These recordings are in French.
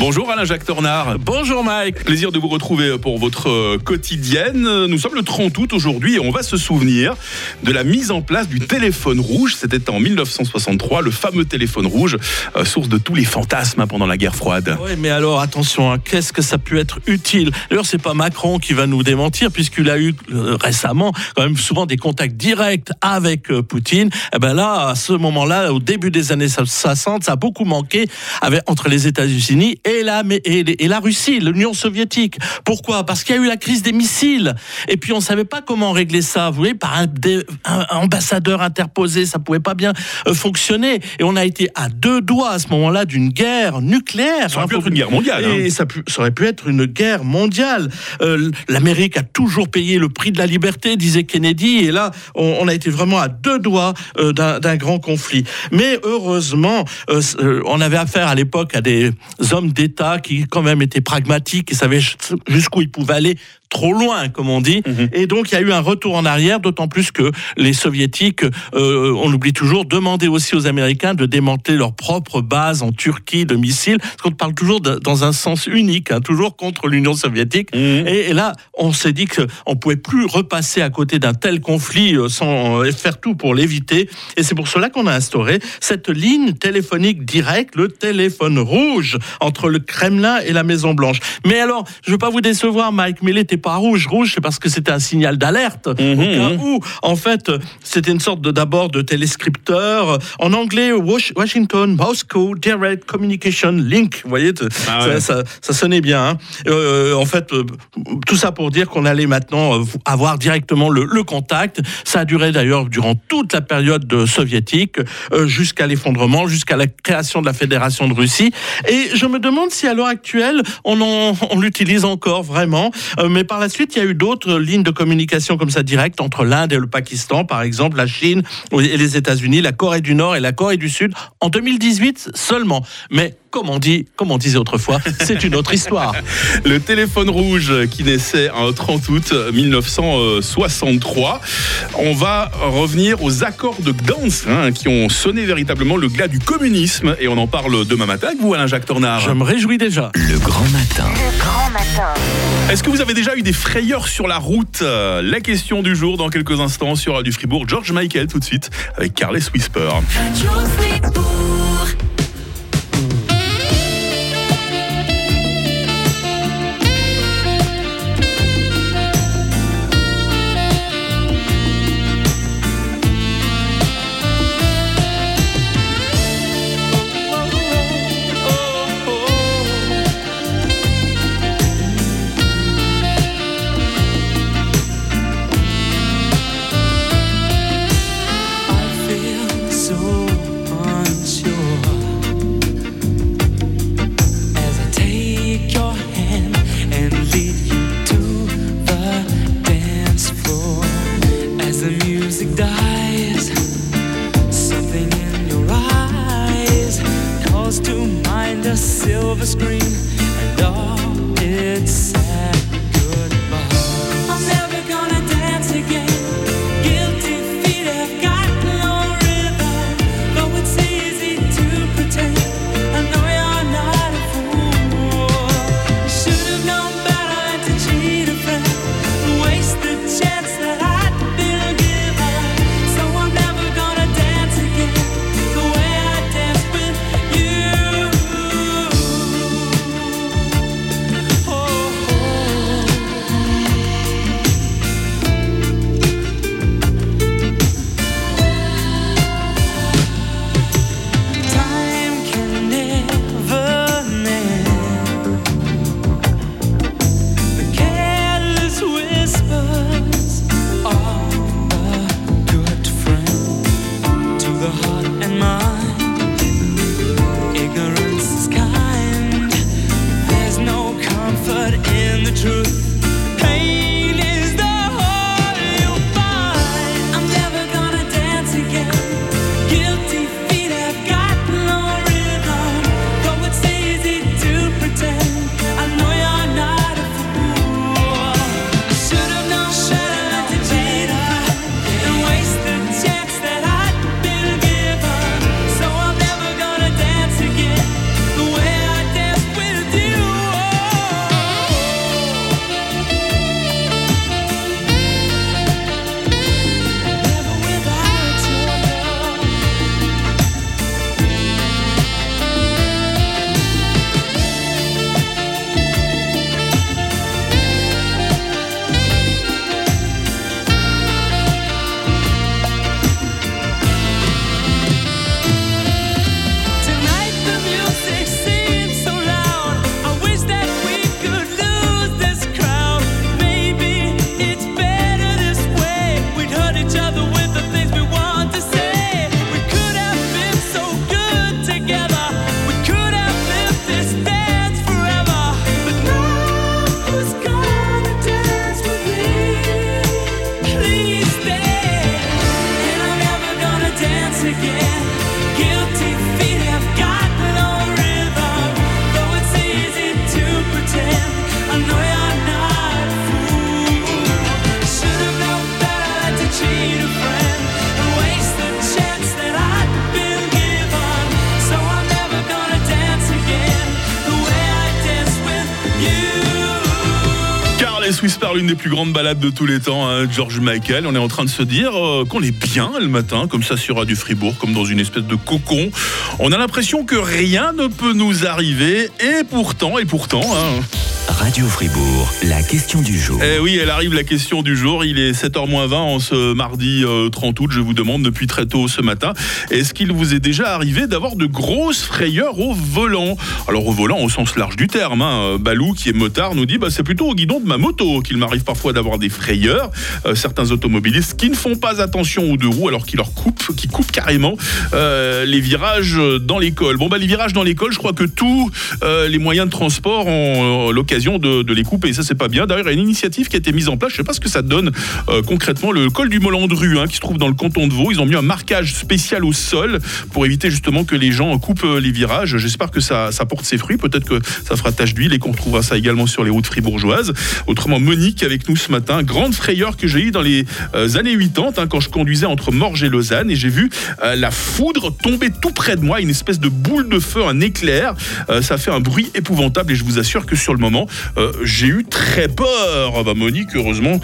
Bonjour Alain-Jacques Tornare. Bonjour Mike. Plaisir de vous retrouver pour votre quotidienne. Nous sommes le 30 août aujourd'hui et on va se souvenir de la mise en place du téléphone rouge. C'était en 1963, le fameux téléphone rouge, source de tous les fantasmes pendant la guerre froide. Oui, mais alors attention, qu'est-ce que ça peut être utile ? D'ailleurs, c'est pas Macron qui va nous démentir puisqu'il a eu récemment quand même souvent des contacts directs avec Poutine. Et ben là, à ce moment-là, au début des années 60, ça a beaucoup manqué entre les États-Unis et la Russie, l'Union soviétique. Pourquoi ? Parce qu'il y a eu la crise des missiles. Et puis, on ne savait pas comment régler ça. Vous voyez, par un ambassadeur interposé, ça ne pouvait pas bien fonctionner. Et on a été à deux doigts, à ce moment-là, d'une guerre nucléaire. Ça aurait pu être une guerre mondiale. Et ça aurait pu être une guerre mondiale. L'Amérique a toujours payé le prix de la liberté, disait Kennedy. Et là, on a été vraiment à deux doigts d'un grand conflit. Mais heureusement, on avait affaire à l'époque à des hommes d'État qui quand même étaient pragmatiques et savaient jusqu'où ils pouvaient aller, trop loin comme on dit, et donc il y a eu un retour en arrière, d'autant plus que les soviétiques, on l'oublie toujours, demandaient aussi aux Américains de démanteler leur propre base en Turquie de missiles, parce qu'on parle toujours dans un sens unique, hein, toujours contre l'Union soviétique, et là on s'est dit qu'on ne pouvait plus repasser à côté d'un tel conflit sans faire tout pour l'éviter, et c'est pour cela qu'on a instauré cette ligne téléphonique directe, le téléphone rouge, entre le Kremlin et la Maison-Blanche. Mais alors, je ne veux pas vous décevoir Mike, mais l'été pas rouge, c'est parce que c'était un signal d'alerte, au cas où, en fait, c'était une sorte d'abord de téléscripteur, en anglais, Washington, Moscow, Direct Communication, Link, vous voyez, ça sonnait bien, hein. En fait, tout ça pour dire qu'on allait maintenant avoir directement le contact. Ça a duré d'ailleurs durant toute la période soviétique, jusqu'à l'effondrement, jusqu'à la création de la Fédération de Russie, et je me demande si à l'heure actuelle, on l'utilise encore vraiment, mais par la suite, il y a eu d'autres lignes de communication comme ça directes entre l'Inde et le Pakistan, par exemple, la Chine et les États-Unis, la Corée du Nord et la Corée du Sud, en 2018 seulement. Mais comme on disait autrefois, c'est une autre histoire. Le téléphone rouge qui naissait un 30 août 1963. On va revenir aux accords de Gdansk, hein, qui ont sonné véritablement le glas du communisme. Et on en parle demain matin avec vous, Alain-Jacques Tornare. Je me réjouis déjà. Le grand matin. Le grand matin. Est-ce que vous avez déjà eu des frayeurs sur la route ? La question du jour dans quelques instants sur Radio Fribourg. George Michael tout de suite avec Carles Whisper. par l'une des plus grandes balades de tous les temps, hein, George Michael. On est en train de se dire qu'on est bien le matin, comme ça sur Radio-Fribourg, comme dans une espèce de cocon. On a l'impression que rien ne peut nous arriver, et pourtant... Hein. Radio-Fribourg, la question du jour. Eh oui, elle arrive, la question du jour. Il est 7h20 en ce mardi 30 août. Je vous demande depuis très tôt ce matin, est-ce qu'il vous est déjà arrivé d'avoir de grosses frayeurs au volant ? Alors au volant au sens large du terme. Hein. Balou, qui est motard, nous dit c'est plutôt au guidon de ma moto qu'il m'arrive parfois d'avoir des frayeurs. Certains automobilistes qui ne font pas attention aux deux roues alors qu'ils coupent carrément les virages dans l'école. Les virages dans l'école, je crois que tous les moyens de transport ont l'occasion de les couper, et ça c'est pas bien. D'ailleurs, il y a une initiative qui a été mise en place, je sais pas ce que ça donne concrètement, le col du Molandru, qui se trouve dans le canton de Vaud. Ils ont mis un marquage spécial au sol pour éviter justement que les gens coupent les virages. J'espère que ça porte ses fruits, peut-être que ça fera tache d'huile et qu'on retrouvera ça également sur les routes fribourgeoises. Autrement, Monique avec nous ce matin. Grande frayeur que j'ai eue dans les années 80, quand je conduisais entre Morges et Lausanne, et j'ai vu la foudre tomber tout près de moi, une espèce de boule de feu, un éclair. Ça fait un bruit épouvantable, et je vous assure que sur le moment, j'ai eu très peur. Monique, heureusement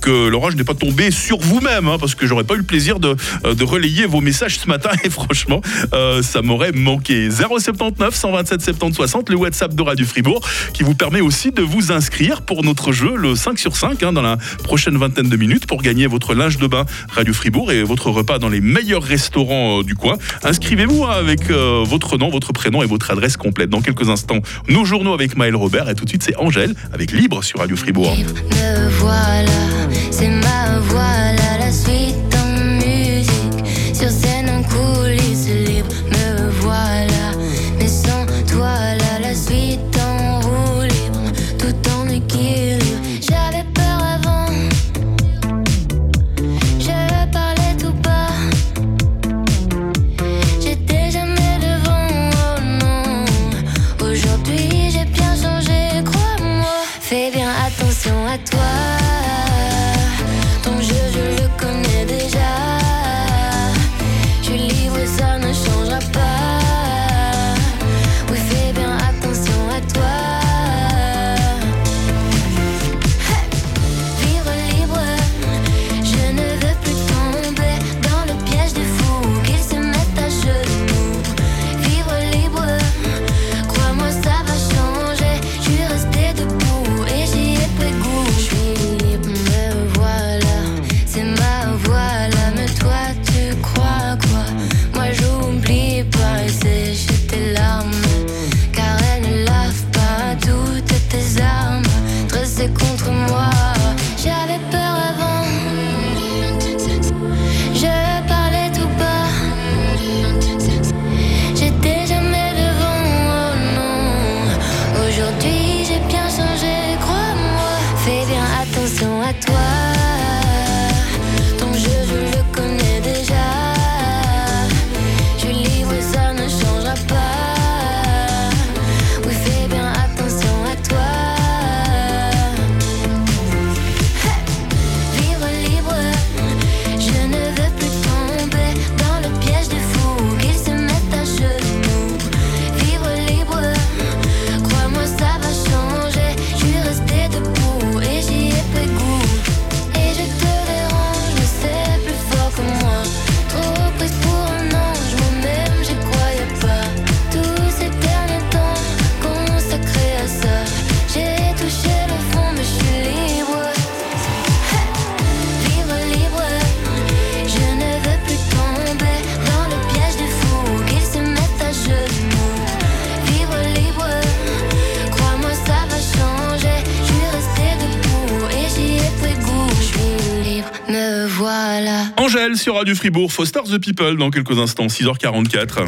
que l'orage n'est pas tombé sur vous-même, parce que j'aurais pas eu le plaisir de relayer vos messages ce matin, et franchement ça m'aurait manqué. 079 127 70 60, le WhatsApp de Radio Fribourg, qui vous permet aussi de vous inscrire pour notre jeu, le 5/5, dans la prochaine vingtaine de minutes, pour gagner votre linge de bain Radio Fribourg et votre repas dans les meilleurs restaurants du coin. Inscrivez-vous avec votre nom, votre prénom et votre adresse complète. Dans quelques instants, nos journaux avec Maël Robert, et tout de suite, c'est Angèle avec Libre sur Radio Fribourg. Libre, me voilà, c'est ma voilà, la suite en musique, sur scène en coulisses. Libre, me voilà, mais sans toi là, la suite en roue libre, tout en équilibre. J'avais peur avant, je parlais tout bas, j'étais jamais devant, oh non. Aujourd'hui j'ai bien changé, fais bien attention à toi, ton jeu je le connais déjà, je suis libre et ça ne changera pas, oui fais bien attention à toi, hey. Vivre libre, je ne veux plus tomber dans le piège des fous, qu'ils se mettent à genoux, vivre libre, crois-moi ça va changer, je suis restée debout. Sur Radio Fribourg, For Stars the People dans quelques instants, 6h44.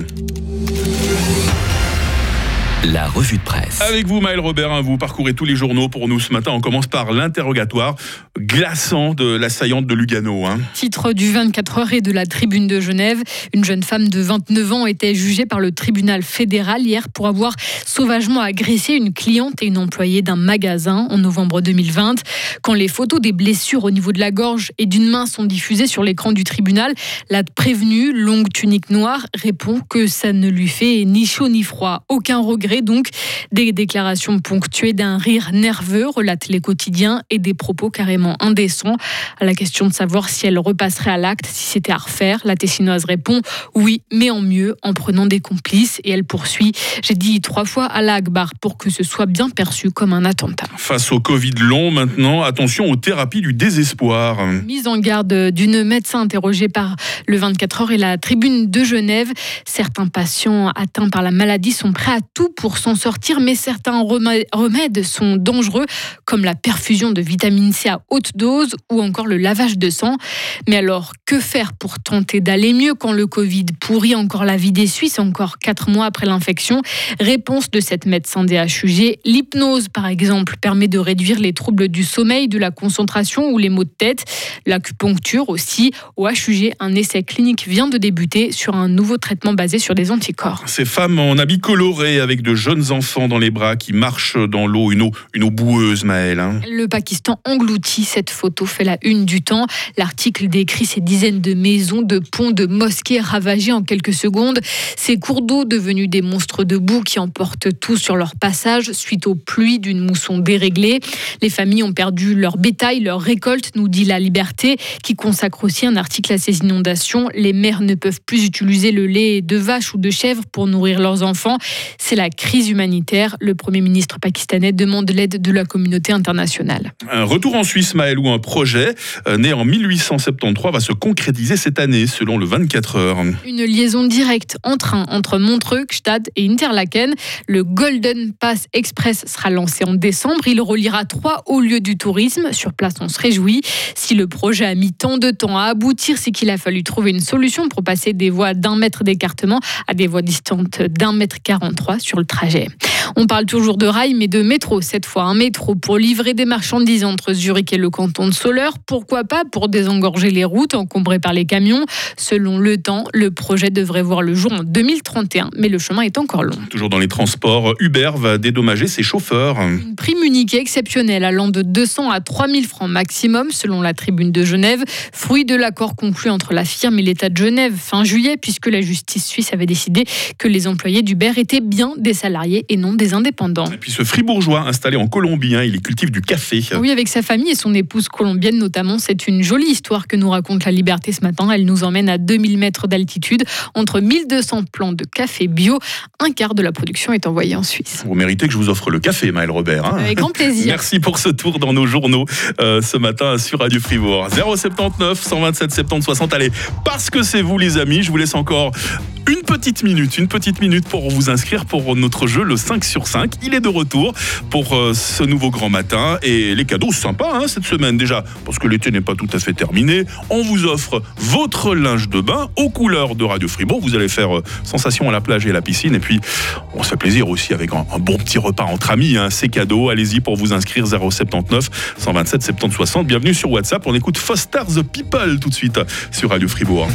La revue de presse. Avec vous, Maël Robert, vous parcourez tous les journaux pour nous ce matin. On commence par l'interrogatoire glaçant de l'assaillante de Lugano. Titre du 24 heures et de la Tribune de Genève. Une jeune femme de 29 ans était jugée par le tribunal fédéral hier pour avoir sauvagement agressé une cliente et une employée d'un magasin en novembre 2020. Quand les photos des blessures au niveau de la gorge et d'une main sont diffusées sur l'écran du tribunal, la prévenue, longue tunique noire, répond que ça ne lui fait ni chaud ni froid. Aucun regret modérée donc. Des déclarations ponctuées d'un rire nerveux, relatent les quotidiens, et des propos carrément indécents. À la question de savoir si elle repasserait à l'acte, si c'était à refaire, la Tessinoise répond « Oui, mais en mieux, en prenant des complices ». Et elle poursuit « J'ai dit 3 fois Allahu Akbar pour que ce soit bien perçu comme un attentat ». Face au Covid long maintenant, attention aux thérapies du désespoir. Mise en garde d'une médecin interrogée par le 24 heures et la Tribune de Genève. Certains patients atteints par la maladie sont prêts à tout pour s'en sortir, mais certains remèdes sont dangereux, comme la perfusion de vitamine C à haute dose ou encore le lavage de sang. Mais alors, que faire pour tenter d'aller mieux quand le Covid pourrit encore la vie des Suisses, encore 4 mois après l'infection? Réponse de cette médecin des HUG, l'hypnose par exemple permet de réduire les troubles du sommeil, de la concentration ou les maux de tête. L'acupuncture aussi. Au HUG, un essai clinique vient de débuter sur un nouveau traitement basé sur des anticorps. Ces femmes en habits colorés avec de jeunes enfants dans les bras qui marchent dans l'eau, une eau boueuse, Maëlle. Hein. Le Pakistan englouti, cette photo fait la une du Temps. L'article décrit ces dizaines de maisons, de ponts, de mosquées ravagées en quelques secondes. Ces cours d'eau devenus des monstres de boue qui emportent tout sur leur passage suite aux pluies d'une mousson déréglée. Les familles ont perdu leur bétail, leur récolte, nous dit La Liberté, qui consacre aussi un article à ces inondations. Les mères ne peuvent plus utiliser le lait de vache ou de chèvre pour nourrir leurs enfants. C'est la crise humanitaire. Le Premier ministre pakistanais demande l'aide de la communauté internationale. Un retour en Suisse, Maëlle, où un projet né en 1873 va se concrétiser cette année, selon le 24 heures. Une liaison directe en train entre Montreux, Gstaad et Interlaken. Le Golden Pass Express sera lancé en décembre. Il reliera 3 hauts lieux du tourisme. Sur place, on se réjouit. Si le projet a mis tant de temps à aboutir, c'est qu'il a fallu trouver une solution pour passer des voies d'1 mètre d'écartement à des voies distantes d'1,43 m sur le trajet. On parle toujours de rail, mais de métro cette fois. Un métro pour livrer des marchandises entre Zurich et le canton de Soleure. Pourquoi pas pour désengorger les routes encombrées par les camions. Selon Le Temps, le projet devrait voir le jour en 2031, mais le chemin est encore long. Toujours dans les transports, Uber va dédommager ses chauffeurs. Une prime unique et exceptionnelle allant de 200 à 3000 francs maximum, selon la Tribune de Genève, fruit de l'accord conclu entre la firme et l'État de Genève fin juillet, puisque la justice suisse avait décidé que les employés d'Uber étaient bien des salariés et non des indépendants. Et puis ce Fribourgeois installé en Colombie, il cultive du café. Oui, avec sa famille et son épouse colombienne notamment, c'est une jolie histoire que nous raconte La Liberté ce matin. Elle nous emmène à 2000 mètres d'altitude, entre 1200 plants de café bio. Un quart de la production est envoyée en Suisse. Vous méritez que je vous offre le café, Maëlle Robert. Hein. Avec grand plaisir. Merci pour ce tour dans nos journaux ce matin sur Radio Fribourg. 079 127 70 60. Allez, parce que c'est vous les amis, je vous laisse encore une petite minute pour vous inscrire pour notre jeu, le 5 sur 5. Il est de retour pour ce nouveau grand matin. Et les cadeaux sympas cette semaine déjà, parce que l'été n'est pas tout à fait terminé. On vous offre votre linge de bain aux couleurs de Radio Fribourg. Vous allez faire sensation à la plage et à la piscine. Et puis, on se fait plaisir aussi avec un bon petit repas entre amis. C'est cadeau. Allez-y pour vous inscrire, 079 127 70 60. Bienvenue sur WhatsApp. On écoute Foster the People tout de suite sur Radio Fribourg.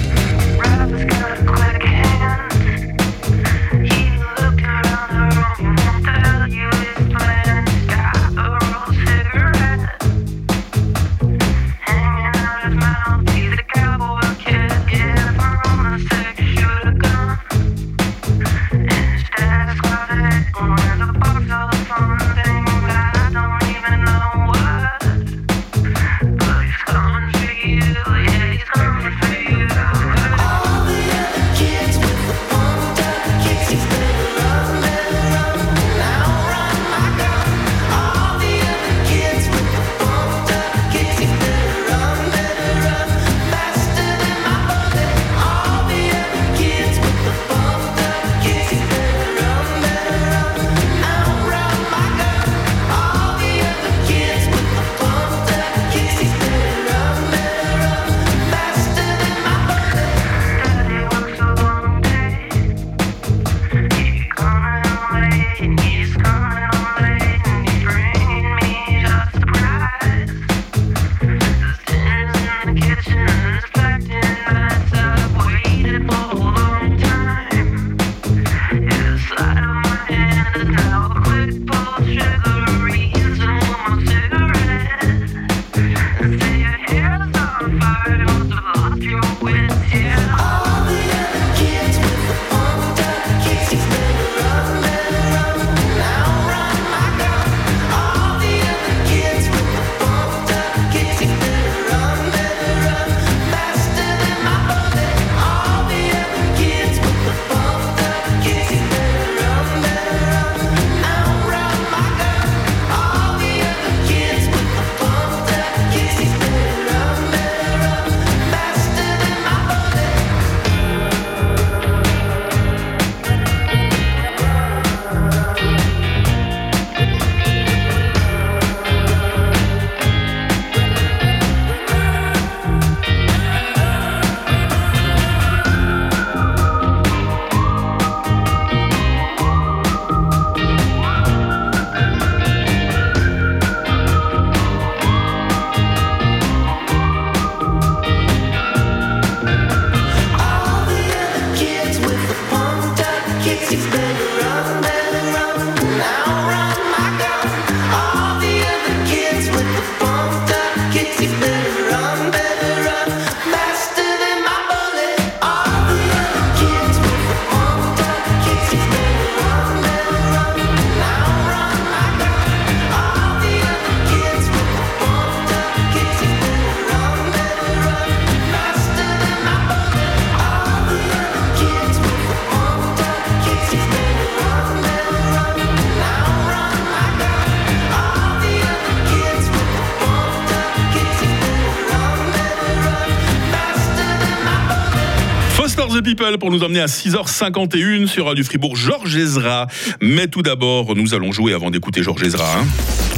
the People pour nous emmener à 6h51 sur Radio Fribourg, Georges Ezra. Mais tout d'abord, nous allons jouer avant d'écouter Georges Ezra.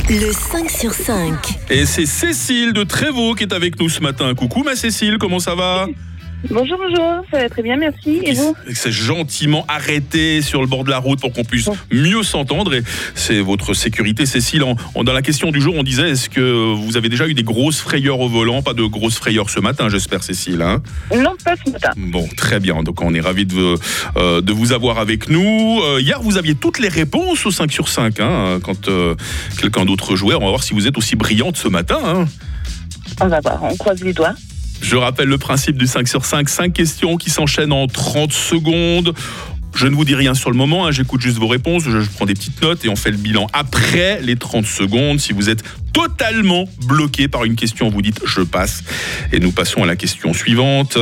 Le 5 sur 5. Et c'est Cécile de Trévaux qui est avec nous ce matin. Coucou ma Cécile, comment ça va ? Bonjour, bonjour, ça va très bien, merci. Et vous ? C'est gentiment arrêté sur le bord de la route pour qu'on puisse mieux s'entendre. Et c'est votre sécurité, Cécile. Dans la question du jour, on disait, est-ce que vous avez déjà eu des grosses frayeurs au volant ? Pas de grosses frayeurs ce matin, j'espère, Cécile, hein ? Non, pas ce matin. Bon, très bien. Donc, on est ravis de vous avoir avec nous. Hier, vous aviez toutes les réponses au 5 sur 5. Hein, quand quelqu'un d'autre jouait, on va voir si vous êtes aussi brillante ce matin. Hein. On va voir, on croise les doigts. Je rappelle le principe du 5 sur 5, 5 questions qui s'enchaînent en 30 secondes. Je ne vous dis rien sur le moment, hein, j'écoute juste vos réponses, je prends des petites notes et on fait le bilan après les 30 secondes. Si vous êtes totalement bloqué par une question, vous dites « je passe ». Et nous passons à la question suivante.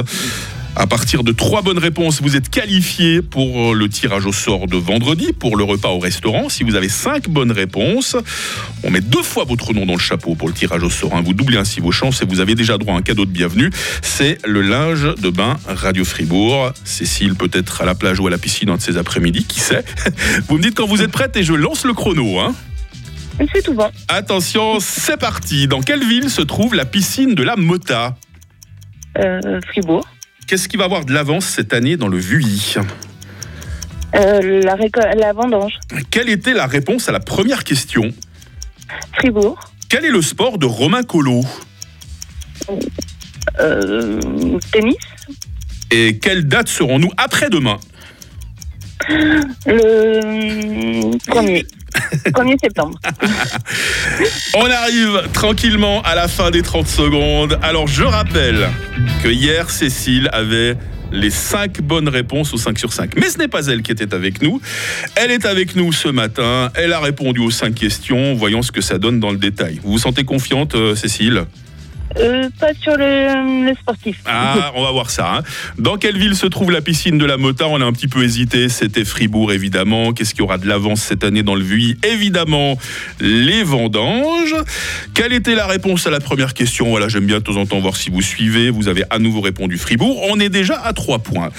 À partir de 3 bonnes réponses, vous êtes qualifié pour le tirage au sort de vendredi, pour le repas au restaurant. Si vous avez 5 bonnes réponses, on met 2 fois votre nom dans le chapeau pour le tirage au sort. Vous doublez ainsi vos chances et vous avez déjà droit à un cadeau de bienvenue. C'est le linge de bain Radio Fribourg. Cécile, peut-être à la plage ou à la piscine un de ces après-midi, qui sait. Vous me dites quand vous êtes prête et je lance le chrono. Hein. C'est tout bon. Attention, c'est parti. Dans quelle ville se trouve la piscine de la Mota ? Fribourg. Qu'est-ce qui va avoir de l'avance cette année dans le VUI ? La vendange. Quelle était la réponse à la première question ? Fribourg. Quel est le sport de Romain Collaud ? Tennis. Et quelle date serons-nous après-demain ? Le 1er septembre. On arrive tranquillement à la fin des 30 secondes. Alors je rappelle que hier Cécile avait les 5 bonnes réponses au 5 sur 5. Mais ce n'est pas elle qui était avec nous. Elle est avec nous ce matin. Elle a répondu aux 5 questions. Voyons ce que ça donne dans le détail. Vous vous sentez confiante, Cécile ? Pas sur le sportif. Ah, on va voir ça. Hein. Dans quelle ville se trouve la piscine de la Mota ? On a un petit peu hésité. C'était Fribourg, évidemment. Qu'est-ce qu'il y aura de l'avance cette année dans le VUI ? Évidemment, les vendanges. Quelle était la réponse à la première question ? Voilà, j'aime bien de temps en temps voir si vous suivez. Vous avez à nouveau répondu Fribourg. On est déjà à 3 points.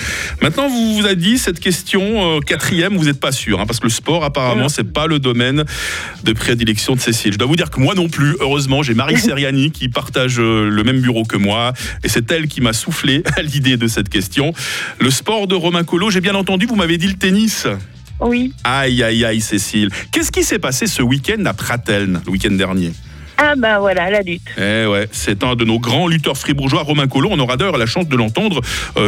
Maintenant, vous vous avez dit, cette question, 4e, vous n'êtes pas sûr. Hein, parce que le sport, apparemment, ce n'est pas le domaine de prédilection de Cécile. Je dois vous dire que moi non plus, heureusement, j'ai Marie Seriani qui partage le même bureau que moi et c'est elle qui m'a soufflé à l'idée de cette question. Le sport de Romain Collaud, j'ai bien entendu, vous m'avez dit le tennis. Oui. Aïe, aïe, aïe, Cécile. Qu'est-ce qui s'est passé ce week-end à Pratteln, le week-end dernier ? Ah ben voilà, la lutte. Eh ouais, c'est un de nos grands lutteurs fribourgeois, Romain Collaud. On aura d'ailleurs la chance de l'entendre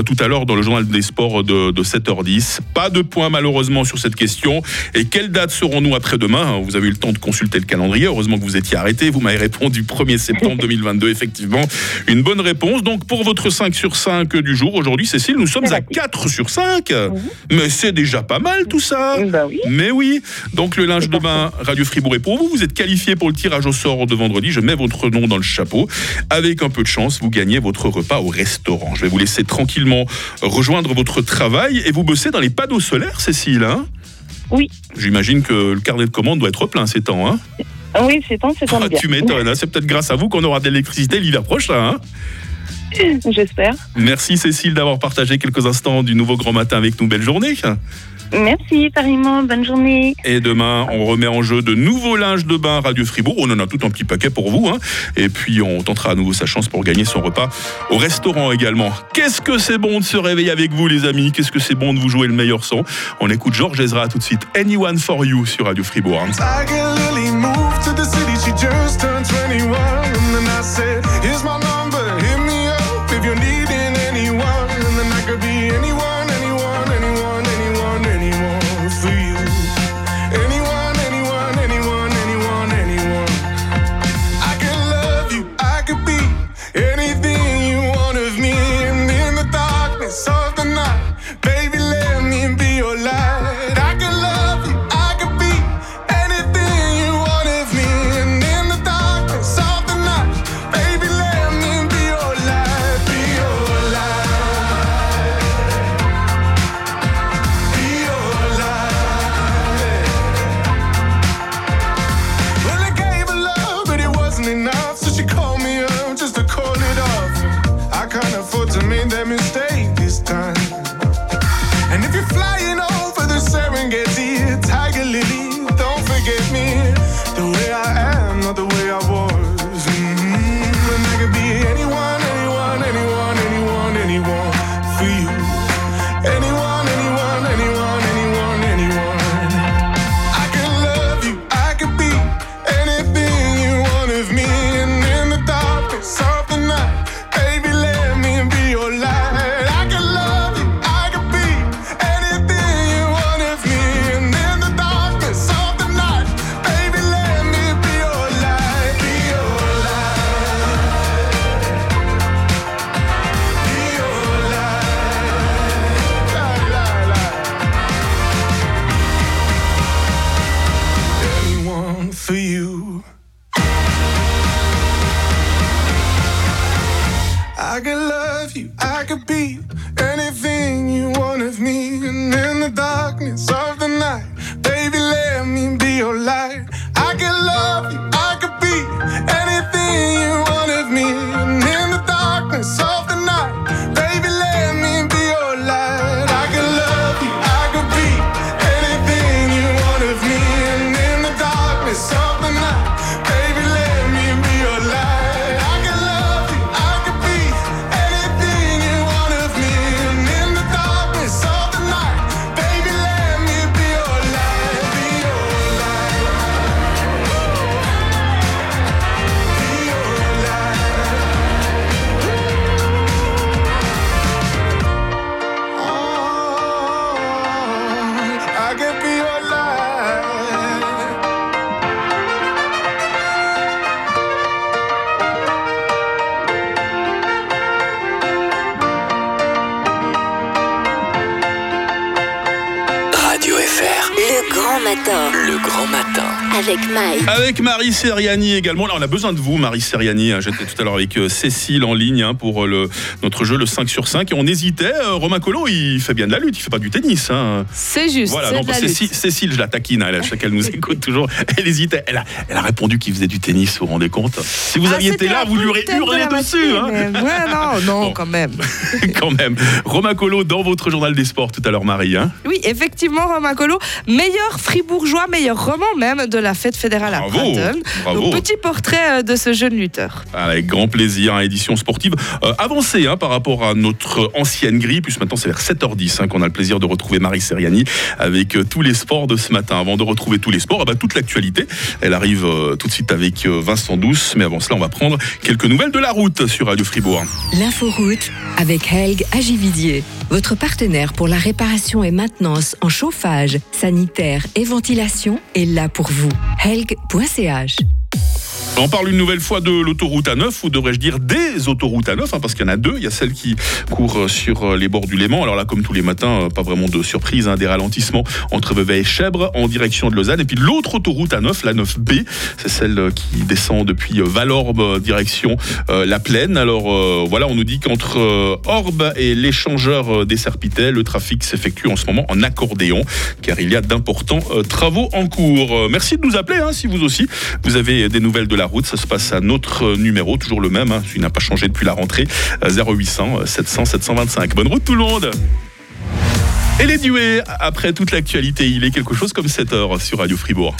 tout à l'heure dans le journal des sports de 7h10. Pas de points malheureusement sur cette question. Et quelle date serons-nous après-demain ? Vous avez eu le temps de consulter le calendrier. Heureusement que vous étiez arrêté. Vous m'avez répondu 1er septembre 2022, effectivement. Une bonne réponse. Donc pour votre 5 sur 5 du jour, aujourd'hui, Cécile, nous sommes à 4 sur 5. Mmh. Mais c'est déjà pas mal tout ça. Ben oui. Mais oui. Donc le linge de bain Radio Fribourg est pour vous. Vous êtes qualifié pour le tirage au sort de vendredi, je mets votre nom dans le chapeau. Avec un peu de chance, vous gagnez votre repas au restaurant. Je vais vous laisser tranquillement rejoindre votre travail. Et vous bossez dans les panneaux solaires, Cécile, hein ? Oui. J'imagine que le carnet de commandes doit être plein ces temps, hein ? Oui, ces temps, c'est bien. Tu m'étonnes, hein ? C'est peut-être grâce à vous qu'on aura de l'électricité l'hiver prochain, hein ? J'espère. Merci, Cécile, d'avoir partagé quelques instants du nouveau Grand Matin avec nous. Belle journée. Merci, pareillement. Bonne journée. Et demain, on remet en jeu de nouveaux linges de bain Radio Fribourg. On en a tout un petit paquet pour vous. Hein. Et puis, on tentera à nouveau sa chance pour gagner son repas au restaurant également. Qu'est-ce que c'est bon de se réveiller avec vous, les amis ? Qu'est-ce que c'est bon de vous jouer le meilleur son ? On écoute Georges Ezra tout de suite. Anyone for You sur Radio Fribourg. Made that mistake this time. be anything you want of me. And in the darkness of the night, baby, let me be your light. I can love you, I could be anything you want of me. And in the darkness of the night, baby, let me be your light. I can love you, I could be anything you want of me. And in the darkness of the night, baby, let me be your light. I can love you, I could be anything you want of me. And in the darkness of the night, baby, let me be your light. Be your light. Be your light. Oh, I could be your light. Radio FR, Le Grand Matin, le grand matin. avec Mike. Avec Marie Seriani également. Là, on a besoin de vous, Marie Seriani. J'étais tout à l'heure avec Cécile en ligne pour notre jeu, le 5/5. Et on hésitait. Romain Collaud, il fait bien de la lutte. Il ne fait pas du tennis. Hein. C'est juste. Voilà, c'est non, de la lutte. Cécile, je la taquine. Elle, je sais qu'elle nous écoute toujours. Elle hésitait. Elle a répondu qu'il faisait du tennis, vous vous rendez compte? Si vous aviez été là, vous lui auriez hurlé dessus. Hein. Ouais, non, bon. Quand même. Quand même. Romain Collaud dans votre journal des sports tout à l'heure, Marie. Hein. Oui, effectivement, Romain Collaud, meilleur fribourgeois, meilleur roman même de la fête fédérale à Pratteln. Donc, petit portrait de ce jeune lutteur. Avec grand plaisir, édition sportive avancée par rapport à notre ancienne grille, puisque maintenant c'est vers 7h10 qu'on a le plaisir de retrouver Marie Seriani avec tous les sports de ce matin. Avant de retrouver tous les sports, toute l'actualité, elle arrive tout de suite avec Vincent Douce, mais avant cela on va prendre quelques nouvelles de la route sur Radio Fribourg. L'inforoute avec Helg Agividier, votre partenaire pour la réparation et maintenance en chauffage, sanitaire et ventilation est là pour vous. Helg.ch. On parle une nouvelle fois de l'autoroute A9, ou devrais-je dire des autoroutes A9, parce qu'il y en a deux. Il y a celle qui court sur les bords du Léman. Alors là, comme tous les matins, pas vraiment de surprise, des ralentissements entre Vevey et Chèbre en direction de Lausanne. Et puis l'autre autoroute A9, la 9B, c'est celle qui descend depuis Valorbe direction la Plaine. Alors voilà, on nous dit qu'entre Orbe et l'échangeur des Serpitets, le trafic s'effectue en ce moment en accordéon, car il y a d'importants travaux en cours. Merci de nous appeler, si vous aussi, vous avez des nouvelles de la route. Ça se passe à notre numéro, toujours le même, il n'a pas changé depuis la rentrée, 0800 700 725. Bonne route tout le monde. Et les duets, après toute l'actualité, il est quelque chose comme 7h sur Radio Fribourg.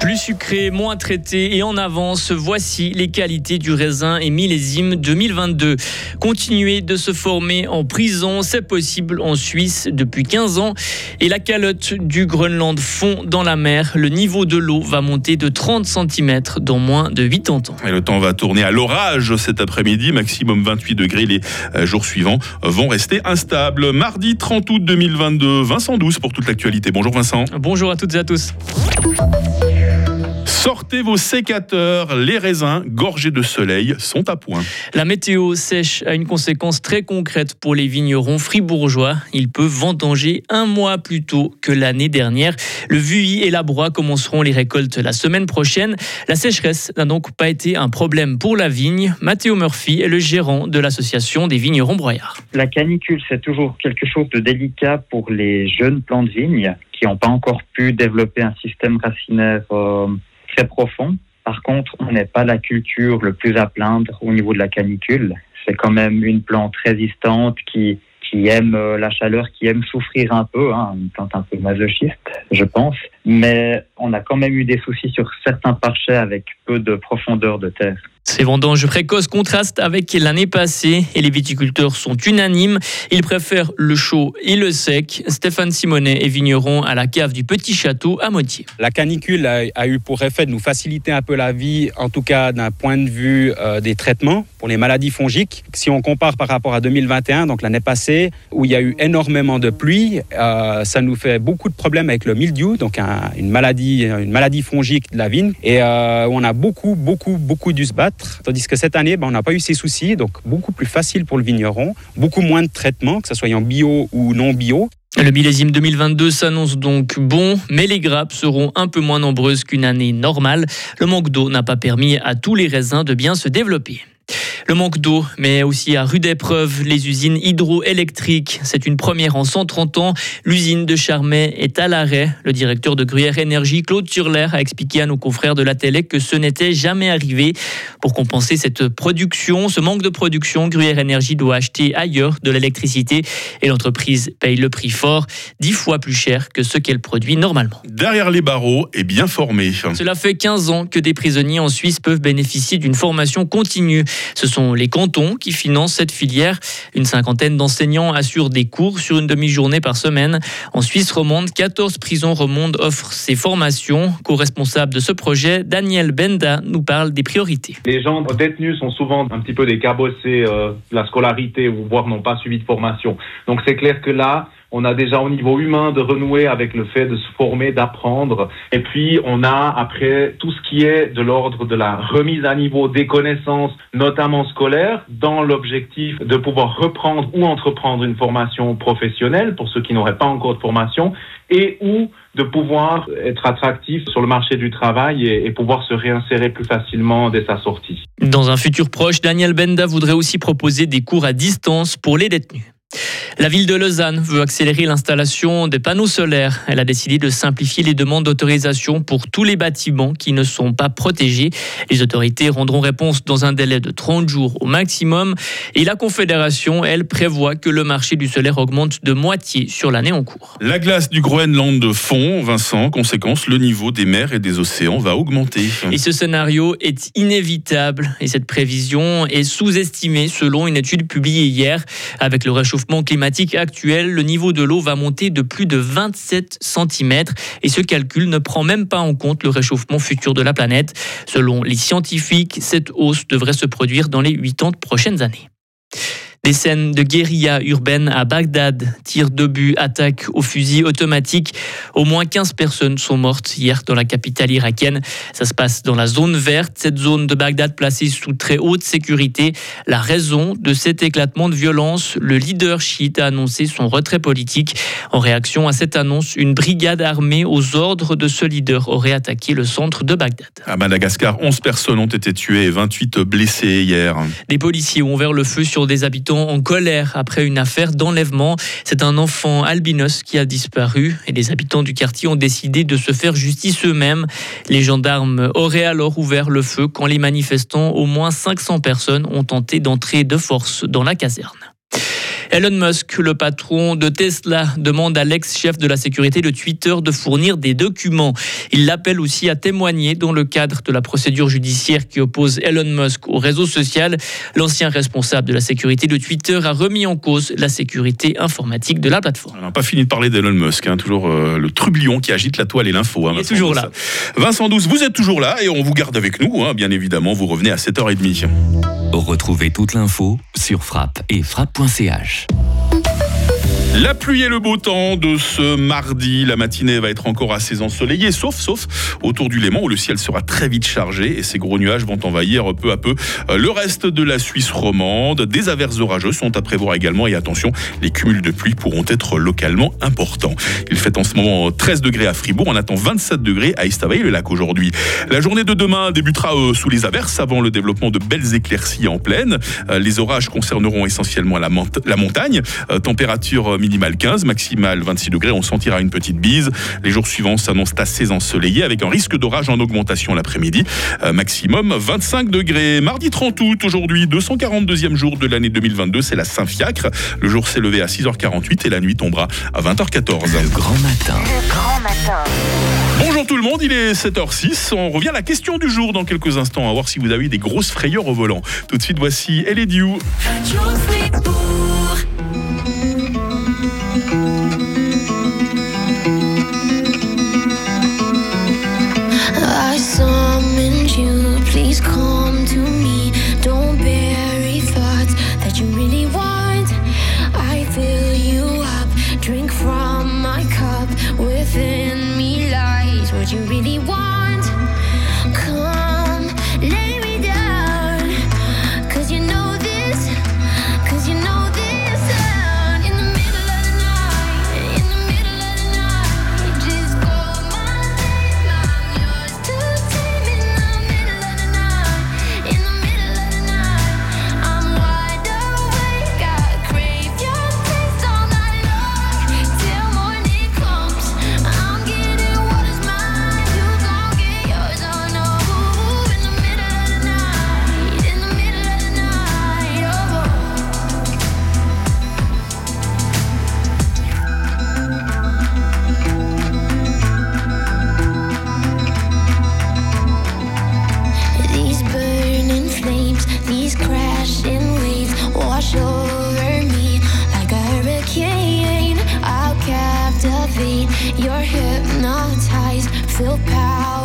Plus sucré, moins traité et en avance, voici les qualités du raisin et millésime 2022. Continuer de se former en prison, c'est possible en Suisse depuis 15 ans. Et la calotte du Groenland fond dans la mer. Le niveau de l'eau va monter de 30 cm dans moins de 80 ans. Et le temps va tourner à l'orage cet après-midi. Maximum 28 degrés. Les jours suivants vont rester instables. Mardi 30 août 2022, Vincent Douce pour toute l'actualité. Bonjour Vincent. Bonjour à toutes et à tous. Sortez vos sécateurs, les raisins gorgés de soleil sont à point. La météo sèche a une conséquence très concrète pour les vignerons fribourgeois. Ils peuvent vendanger un mois plus tôt que l'année dernière. Le VUI et la Broye commenceront les récoltes la semaine prochaine. La sécheresse n'a donc pas été un problème pour la vigne. Mathéo Murphy est le gérant de l'association des vignerons broyards. La canicule, c'est toujours quelque chose de délicat pour les jeunes plants de vigne qui n'ont pas encore pu développer un système racinaire très profond. Par contre, on n'est pas la culture le plus à plaindre au niveau de la canicule. C'est quand même une plante résistante qui aime la chaleur, qui aime souffrir un peu, une plante un peu masochiste, je pense. Mais on a quand même eu des soucis sur certains parchets avec peu de profondeur de terre. Ces vendanges précoces contrastent avec l'année passée et les viticulteurs sont unanimes. Ils préfèrent le chaud et le sec. Stéphane Simonet est vigneron à la cave du Petit Château à Motier. La canicule a eu pour effet de nous faciliter un peu la vie, en tout cas d'un point de vue des traitements pour les maladies fongiques. Si on compare par rapport à 2021, donc l'année passée, où il y a eu énormément de pluie, ça nous fait beaucoup de problèmes avec le mildiou, donc une maladie fongique de la vigne. Et on a beaucoup dû se battre. Tandis que cette année, on n'a pas eu ces soucis, donc beaucoup plus facile pour le vigneron, beaucoup moins de traitements, que ce soit en bio ou non bio. Le millésime 2022 s'annonce donc bon, mais les grappes seront un peu moins nombreuses qu'une année normale. Le manque d'eau n'a pas permis à tous les raisins de bien se développer. Le manque d'eau, mais aussi à rude épreuve, les usines hydroélectriques. C'est une première en 130 ans. L'usine de Charmey est à l'arrêt. Le directeur de Gruyère Énergie, Claude Turler, a expliqué à nos confrères de la télé que ce n'était jamais arrivé. Pour compenser ce manque de production, Gruyère Énergie doit acheter ailleurs de l'électricité et l'entreprise paye le prix fort, 10 fois plus cher que ce qu'elle produit normalement. Derrière les barreaux et bien formé. Cela fait 15 ans que des prisonniers en Suisse peuvent bénéficier d'une formation continue. Ce sont les cantons qui financent cette filière. Une cinquantaine d'enseignants assurent des cours sur une demi-journée par semaine. En Suisse romande, 14 prisons romandes offrent ces formations. Co-responsable de ce projet, Daniel Benda nous parle des priorités. Les gens détenus sont souvent un petit peu des cabossés de la scolarité, voire n'ont pas suivi de formation. Donc c'est clair que là, on a déjà au niveau humain de renouer avec le fait de se former, d'apprendre. Et puis, on a après tout ce qui est de l'ordre de la remise à niveau des connaissances, notamment scolaires, dans l'objectif de pouvoir reprendre ou entreprendre une formation professionnelle pour ceux qui n'auraient pas encore de formation et ou de pouvoir être attractif sur le marché du travail et pouvoir se réinsérer plus facilement dès sa sortie. Dans un futur proche, Daniel Benda voudrait aussi proposer des cours à distance pour les détenus. La ville de Lausanne veut accélérer l'installation des panneaux solaires. Elle a décidé de simplifier les demandes d'autorisation pour tous les bâtiments qui ne sont pas protégés. Les autorités rendront réponse dans un délai de 30 jours au maximum. Et la Confédération, elle, prévoit que le marché du solaire augmente de moitié sur l'année en cours. La glace du Groenland fond, Vincent. Conséquence, le niveau des mers et des océans va augmenter. Et ce scénario est inévitable. Et cette prévision est sous-estimée selon une étude publiée hier. Avec le réchauffement climatique actuel, le niveau de l'eau va monter de plus de 27 cm et ce calcul ne prend même pas en compte le réchauffement futur de la planète. Selon les scientifiques, cette hausse devrait se produire dans les 80 prochaines années. Des scènes de guérilla urbaine à Bagdad, tirs d'obus, attaques au fusil automatique. Au moins 15 personnes sont mortes hier dans la capitale irakienne. Ça se passe dans la zone verte, cette zone de Bagdad placée sous très haute sécurité. La raison de cet éclatement de violence, le leader chiite a annoncé son retrait politique. En réaction à cette annonce, une brigade armée aux ordres de ce leader aurait attaqué le centre de Bagdad. À Madagascar, 11 personnes ont été tuées et 28 blessées hier. Des policiers ont ouvert le feu sur des habitants en colère après une affaire d'enlèvement. C'est un enfant albinos qui a disparu et les habitants du quartier ont décidé de se faire justice eux-mêmes. Les gendarmes auraient alors ouvert le feu quand les manifestants, au moins 500 personnes, ont tenté d'entrer de force dans la caserne. Elon Musk, le patron de Tesla, demande à l'ex-chef de la sécurité de Twitter de fournir des documents. Il l'appelle aussi à témoigner dans le cadre de la procédure judiciaire qui oppose Elon Musk au réseau social. L'ancien responsable de la sécurité de Twitter a remis en cause la sécurité informatique de la plateforme. On n'a pas fini de parler d'Elon Musk, toujours le trublion qui agite la toile et l'info. Il est toujours là. Vincent Douce, vous êtes toujours là et on vous garde avec nous. Bien évidemment, vous revenez à 7h30. Retrouvez toute l'info sur frappe et frappe.ch. La pluie et le beau temps de ce mardi. La matinée va être encore assez ensoleillée, sauf autour du Léman où le ciel sera très vite chargé et ces gros nuages vont envahir peu à peu le reste de la Suisse romande. Des averses orageuses sont à prévoir également et attention, les cumuls de pluie pourront être localement importants. Il fait en ce moment 13 degrés à Fribourg, on attend 27 degrés à Estavayer-le-Lac aujourd'hui. La journée de demain débutera sous les averses avant le développement de belles éclaircies en plaine. Les orages concerneront essentiellement la montagne. Température minimale 15, maximale 26 degrés, on sentira une petite bise. Les jours suivants s'annoncent assez ensoleillés avec un risque d'orage en augmentation l'après-midi, maximum 25 degrés. Mardi 30 août, aujourd'hui, 242e jour de l'année 2022, c'est la Saint-Fiacre. Le jour s'est levé à 6h48 et la nuit tombera à 20h14. Le grand matin. Bonjour tout le monde, il est 7h06, on revient à la question du jour dans quelques instants, à voir si vous avez des grosses frayeurs au volant. Tout de suite, voici Elle est Diou. Please come to me, don't bury thoughts that you really want. I fill you up, drink from my cup. Within me lies what you really want. Come, lay me down, cause you know this sound. In the middle of the night,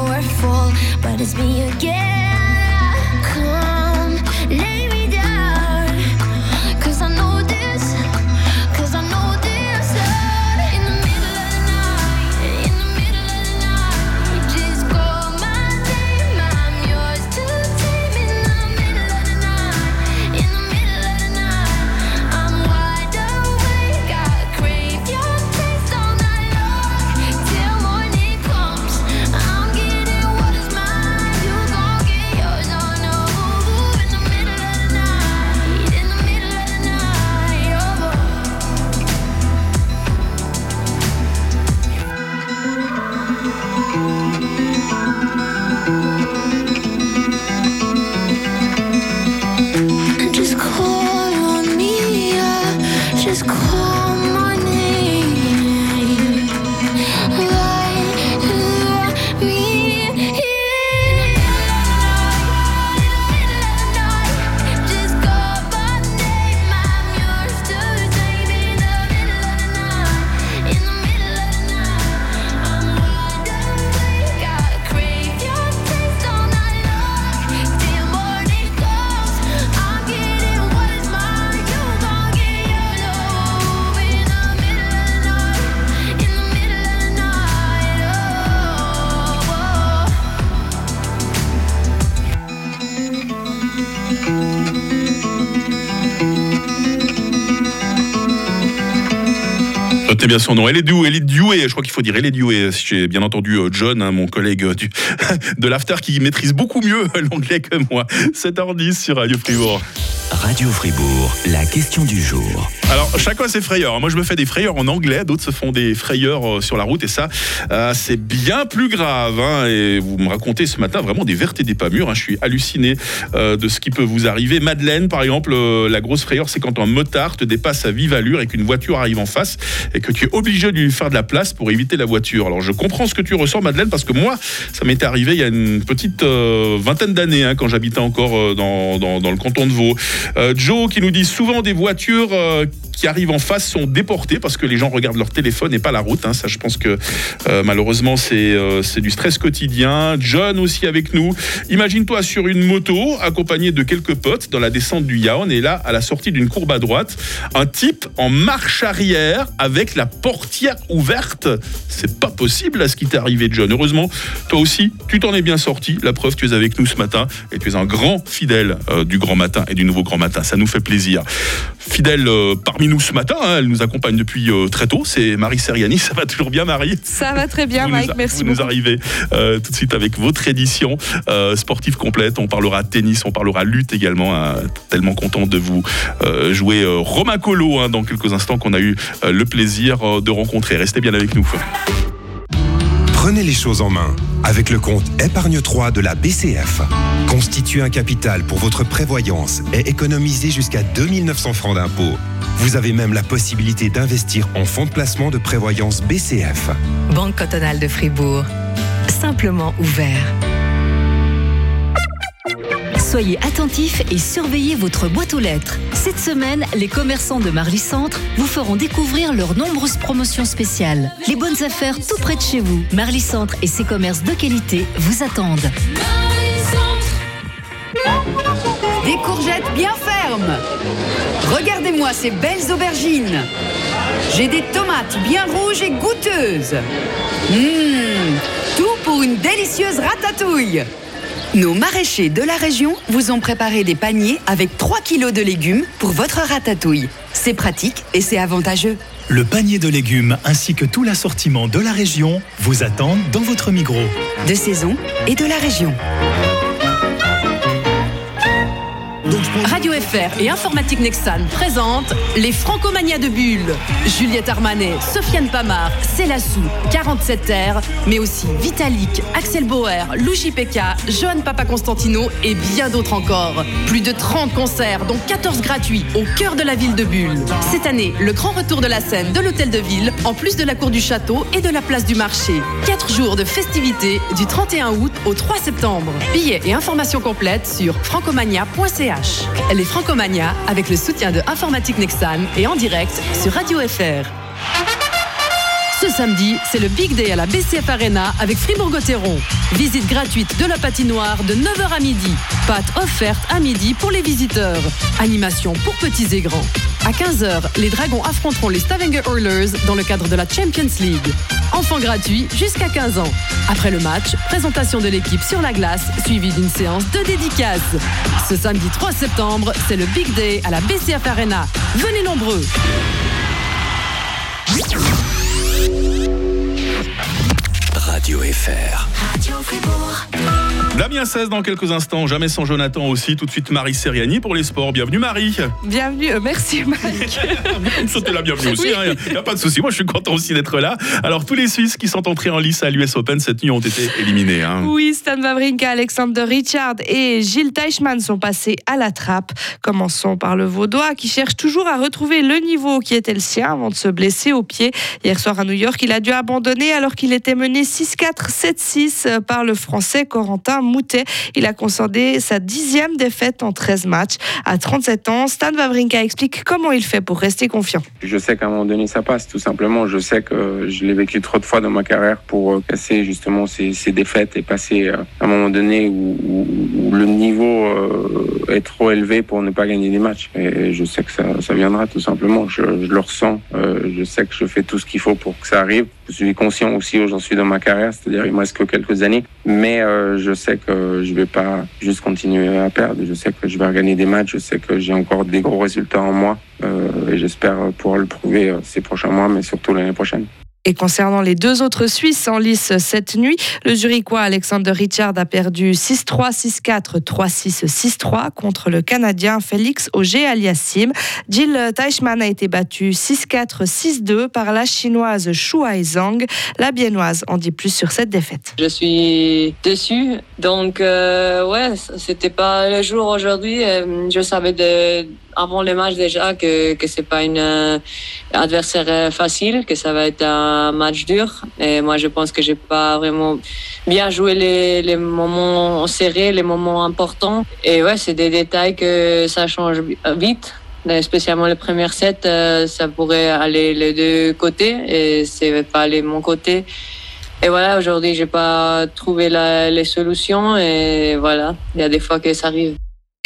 powerful, but it's me again. Come, lay me down, 'cause I know this, 'cause I know this. In the middle of the night, in the middle of the night, just call my name, I'm yours to tame. In the middle of the night, in the middle of the night, I'm wide awake, I crave your taste all night long, till morning comes, I'm getting what is mine, you gon' get yours, oh no. In the middle of the night, in the middle of the night, oh. Just call on me, yeah. Just call my name. Let me in. Just call my name. I'm yours to take. In the middle of the night, in the middle of the night, I'm wide awake. I crave your taste all night long, till morning comes. I'm getting what is mine. You gon' get yours. Oh, in the middle of the night, in the middle of the night. Oh. Notez bien son nom, elle est Dewey, je crois qu'il faut dire, elle est Dewey, si j'ai bien entendu John, hein, mon collègue de l'After, qui maîtrise beaucoup mieux l'anglais que moi. 7h10 sur Radio Fribourg. Radio Fribourg, la question du jour. Alors, chacun ses frayeurs. Moi, je me fais des frayeurs en anglais, d'autres se font des frayeurs sur la route, et ça, c'est bien plus grave, hein. Et vous me racontez ce matin vraiment des vertes et des pas mûres, hein. Je suis halluciné de ce qui peut vous arriver. Madeleine, par exemple, la grosse frayeur, c'est quand un motard te dépasse à vive allure et qu'une voiture arrive en face et que tu es obligé de lui faire de la place pour éviter la voiture. Alors, je comprends ce que tu ressens, Madeleine, parce que moi, ça m'était arrivé il y a une petite vingtaine d'années, hein, quand j'habitais encore dans le canton de Vaud. Joe qui nous dit souvent des voitures qui arrivent en face sont déportées parce que les gens regardent leur téléphone et pas la route, hein. Ça, je pense que malheureusement c'est du stress quotidien. John aussi avec nous. Imagine-toi sur une moto accompagné de quelques potes dans la descente du Yaon, et là à la sortie d'une courbe à droite, un type en marche arrière avec la portière ouverte. C'est pas possible là, ce qui t'est arrivé, John. Heureusement toi aussi tu t'en es bien sorti, la preuve tu es avec nous ce matin et tu es un grand fidèle du Grand Matin et du Nouveau Grand Matin, ça nous fait plaisir. Fidèle parmi nous ce matin, hein, elle nous accompagne depuis très tôt, c'est Marie Seriani. Ça va toujours bien, Marie? Ça va très bien, Mike, merci beaucoup. Vous nous arrivez tout de suite avec votre édition sportive complète. On parlera tennis, on parlera lutte également, hein. Tellement content de vous jouer Romain Collaud, hein, dans quelques instants, qu'on a eu le plaisir de rencontrer. Restez bien avec nous. Prenez les choses en main avec le compte Épargne 3 de la BCF. Constituez un capital pour votre prévoyance et économisez jusqu'à 2 900 francs d'impôt. Vous avez même la possibilité d'investir en fonds de placement de prévoyance BCF. Banque cantonale de Fribourg. Simplement ouvert. Soyez attentifs et surveillez votre boîte aux lettres. Cette semaine, les commerçants de Marly-Centre vous feront découvrir leurs nombreuses promotions spéciales. Les bonnes affaires tout près de chez vous. Marly-Centre et ses commerces de qualité vous attendent. Des courgettes bien fermes. Regardez-moi ces belles aubergines. J'ai des tomates bien rouges et goûteuses. Tout pour une délicieuse ratatouille. Nos maraîchers de la région vous ont préparé des paniers avec 3 kilos de légumes pour votre ratatouille. C'est pratique et c'est avantageux. Le panier de légumes ainsi que tout l'assortiment de la région vous attendent dans votre Migros. De saison et de la région. Radio FR et Informatique Nexan présentent les Francomania de Bulle. Juliette Armanet, Sofiane Pamar, Célassou, 47R, mais aussi Vitalik, Axel Bauer, Luigi Pekka, Johan Papaconstantino et bien d'autres encore. Plus de 30 concerts, dont 14 gratuits, au cœur de la ville de Bulle. Cette année, le grand retour de la scène de l'Hôtel de Ville, en plus de la cour du Château et de la place du Marché. 4 jours de festivités du 31 août au 3 septembre. Billets et informations complètes sur francomania.ch. Les Francomania, avec le soutien de Informatique Nexan et en direct sur Radio FR. Ce samedi, c'est le Big Day à la BCF Arena avec Fribourg-Gotteron. Visite gratuite de la patinoire de 9h à midi. Pâtes offertes à midi pour les visiteurs. Animation pour petits et grands. À 15h, les Dragons affronteront les Stavanger Oilers dans le cadre de la Champions League. Enfants gratuits jusqu'à 15 ans. Après le match, présentation de l'équipe sur la glace, suivie d'une séance de dédicaces. Ce samedi 3 septembre, c'est le Big Day à la BCF Arena. Venez nombreux! Radio FR. Radio Fribourg. Damien 16 dans quelques instants, jamais sans Jonathan aussi. Tout de suite Marie Seriani pour les sports. Bienvenue Marie. Bienvenue, merci Mike. Vous êtes la bienvenue aussi, il n'y a pas de souci. Moi je suis content aussi d'être là. Alors tous les Suisses qui sont entrés en lice à l'US Open cette nuit ont été éliminés. Oui, Stan Wawrinka, Alexander Richard et Gilles Teichmann sont passés à la trappe. Commençons par le Vaudois qui cherche toujours à retrouver le niveau qui était le sien avant de se blesser au pied. Hier soir à New York, il a dû abandonner alors qu'il était mené 6-4, 7-6 par le Français Corentin Moutet. Il a concédé sa 10e défaite en 13 matchs. À 37 ans, Stan Wawrinka explique comment il fait pour rester confiant. Je sais qu'à un moment donné, ça passe, tout simplement. Je sais que je l'ai vécu trop de fois dans ma carrière pour casser justement ces défaites et passer à un moment donné où le niveau est trop élevé pour ne pas gagner des matchs. Et je sais que ça viendra, tout simplement. Je le ressens. Je sais que je fais tout ce qu'il faut pour que ça arrive. Je suis conscient aussi où j'en suis dans ma carrière, c'est-à-dire il me reste que quelques années, mais je sais que je vais pas juste continuer à perdre, je sais que je vais regagner des matchs, je sais que j'ai encore des gros résultats en moi et j'espère pouvoir le prouver ces prochains mois, mais surtout l'année prochaine. Et concernant les deux autres Suisses en lice cette nuit, le Zurichois Alexander Richard a perdu 6-3, 6-4, 3-6, 6-3 contre le Canadien Félix Auger-Aliassime. Gilles Teichmann a été battu 6-4, 6-2 par la Chinoise Shuai Zhang. La Biennoise en dit plus sur cette défaite. Je suis déçue, donc ouais, c'était pas le jour aujourd'hui. Je savais avant le match déjà que c'est pas une adversaire facile, que ça va être un match dur. Et moi, je pense que j'ai pas vraiment bien joué les moments serrés, les moments importants. Et ouais, c'est des détails que ça change vite. Spécialement le premier set, ça pourrait aller les deux côtés et c'est pas aller mon côté. Et voilà, aujourd'hui, j'ai pas trouvé les solutions et voilà, il y a des fois que ça arrive.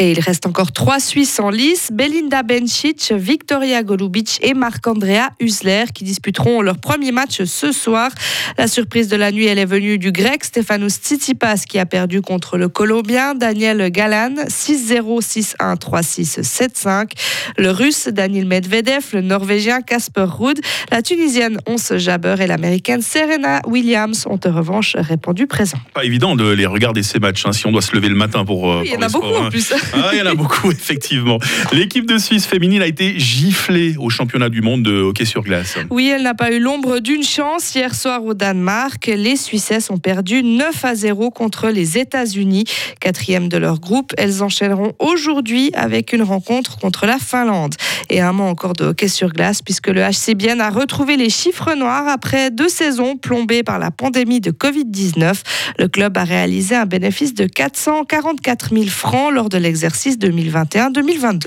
Et il reste encore 3 Suisses en lice, Belinda Bencic, Victoria Golubic et Marc-Andrea Hüsler qui disputeront leur premier match ce soir. La surprise de la nuit, elle est venue du grec Stefanos Tsitsipas qui a perdu contre le Colombien Daniel Galan 6-0, 6-1, 3-6, 7-5. Le Russe Daniil Medvedev, le Norvégien Casper Ruud, la Tunisienne Ons Jabeur et l'Américaine Serena Williams ont en revanche répondu présent. Pas évident de les regarder ces matchs, hein, si on doit se lever le matin pour oui, il y en a beaucoup en plus. Ah, il y en a beaucoup, effectivement. L'équipe de Suisse féminine a été giflée au championnat du monde de hockey sur glace. Oui, elle n'a pas eu l'ombre d'une chance. Hier soir au Danemark, les Suissesses ont perdu 9-0 contre les États-Unis. 4e de leur groupe, elles enchaîneront aujourd'hui avec une rencontre contre la Finlande. Et un mot encore de hockey sur glace, puisque le HC Bienne a retrouvé les chiffres noirs après 2 saisons plombées par la pandémie de Covid-19. Le club a réalisé un bénéfice de 444 000 francs lors de l'exercice 2021-2022.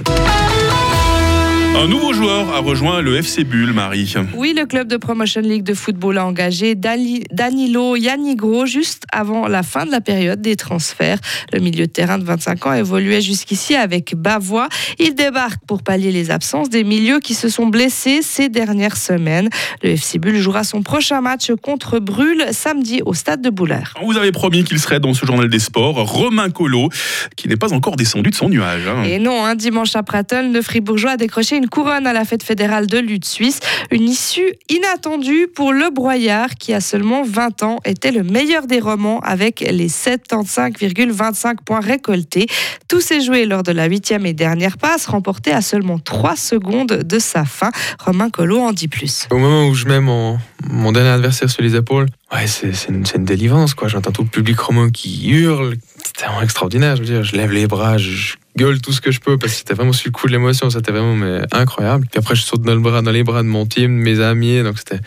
Un nouveau joueur a rejoint le FC Bulle, Marie. Oui, le club de Promotion League de football a engagé Danilo Yanigro juste avant la fin de la période des transferts. Le milieu de terrain de 25 ans évoluait jusqu'ici avec Bavois. Il débarque pour pallier les absences des milieux qui se sont blessés ces dernières semaines. Le FC Bulle jouera son prochain match contre Brûle samedi au stade de Boulaire. On vous avait promis qu'il serait dans ce journal des sports, Romain Collaud, qui n'est pas encore descendu de son nuage. Et non, dimanche à Pratteln, le Fribourgeois a décroché une couronne à la fête fédérale de lutte suisse. Une issue inattendue pour le Broyard qui, à seulement 20 ans, était le meilleur des romans avec les 75,25 points récoltés. Tout s'est joué lors de la 8e et dernière passe, remportée à seulement 3 secondes de sa fin. Romain Collaud en dit plus. Au moment où je mets mon dernier adversaire sur les épaules, ouais, c'est une délivrance, quoi. J'entends tout le public romain qui hurle. C'était vraiment extraordinaire. Je veux dire, je lève les bras, je gueule tout ce que je peux parce que c'était vraiment sur le coup de l'émotion. C'était vraiment incroyable. Puis après, je saute dans les bras de mon team, de mes amis. Donc, c'était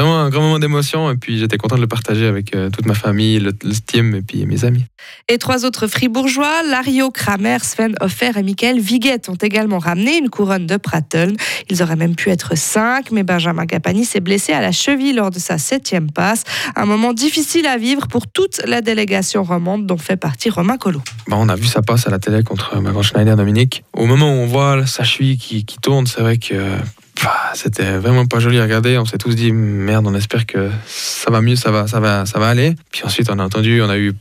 vraiment un grand moment d'émotion et puis j'étais content de le partager avec toute ma famille, le team et puis mes amis. Et trois autres fribourgeois, Lario Kramer, Sven Hoffer et Michael Viguette ont également ramené une couronne de Pratteln. Ils auraient même pu être 5, mais Benjamin Capani s'est blessé à la cheville lors de sa 7e passe. Un moment difficile à vivre pour toute la délégation romande dont fait partie Romain Collaud. Bah, on a vu sa passe à la télé contre Margot Schneider-Dominique. Au moment où on voit sa cheville qui tourne, c'est vrai que c'était vraiment pas joli à regarder. On s'est tous dit merde, on espère que ça va mieux, ça va aller. Puis ensuite on a eu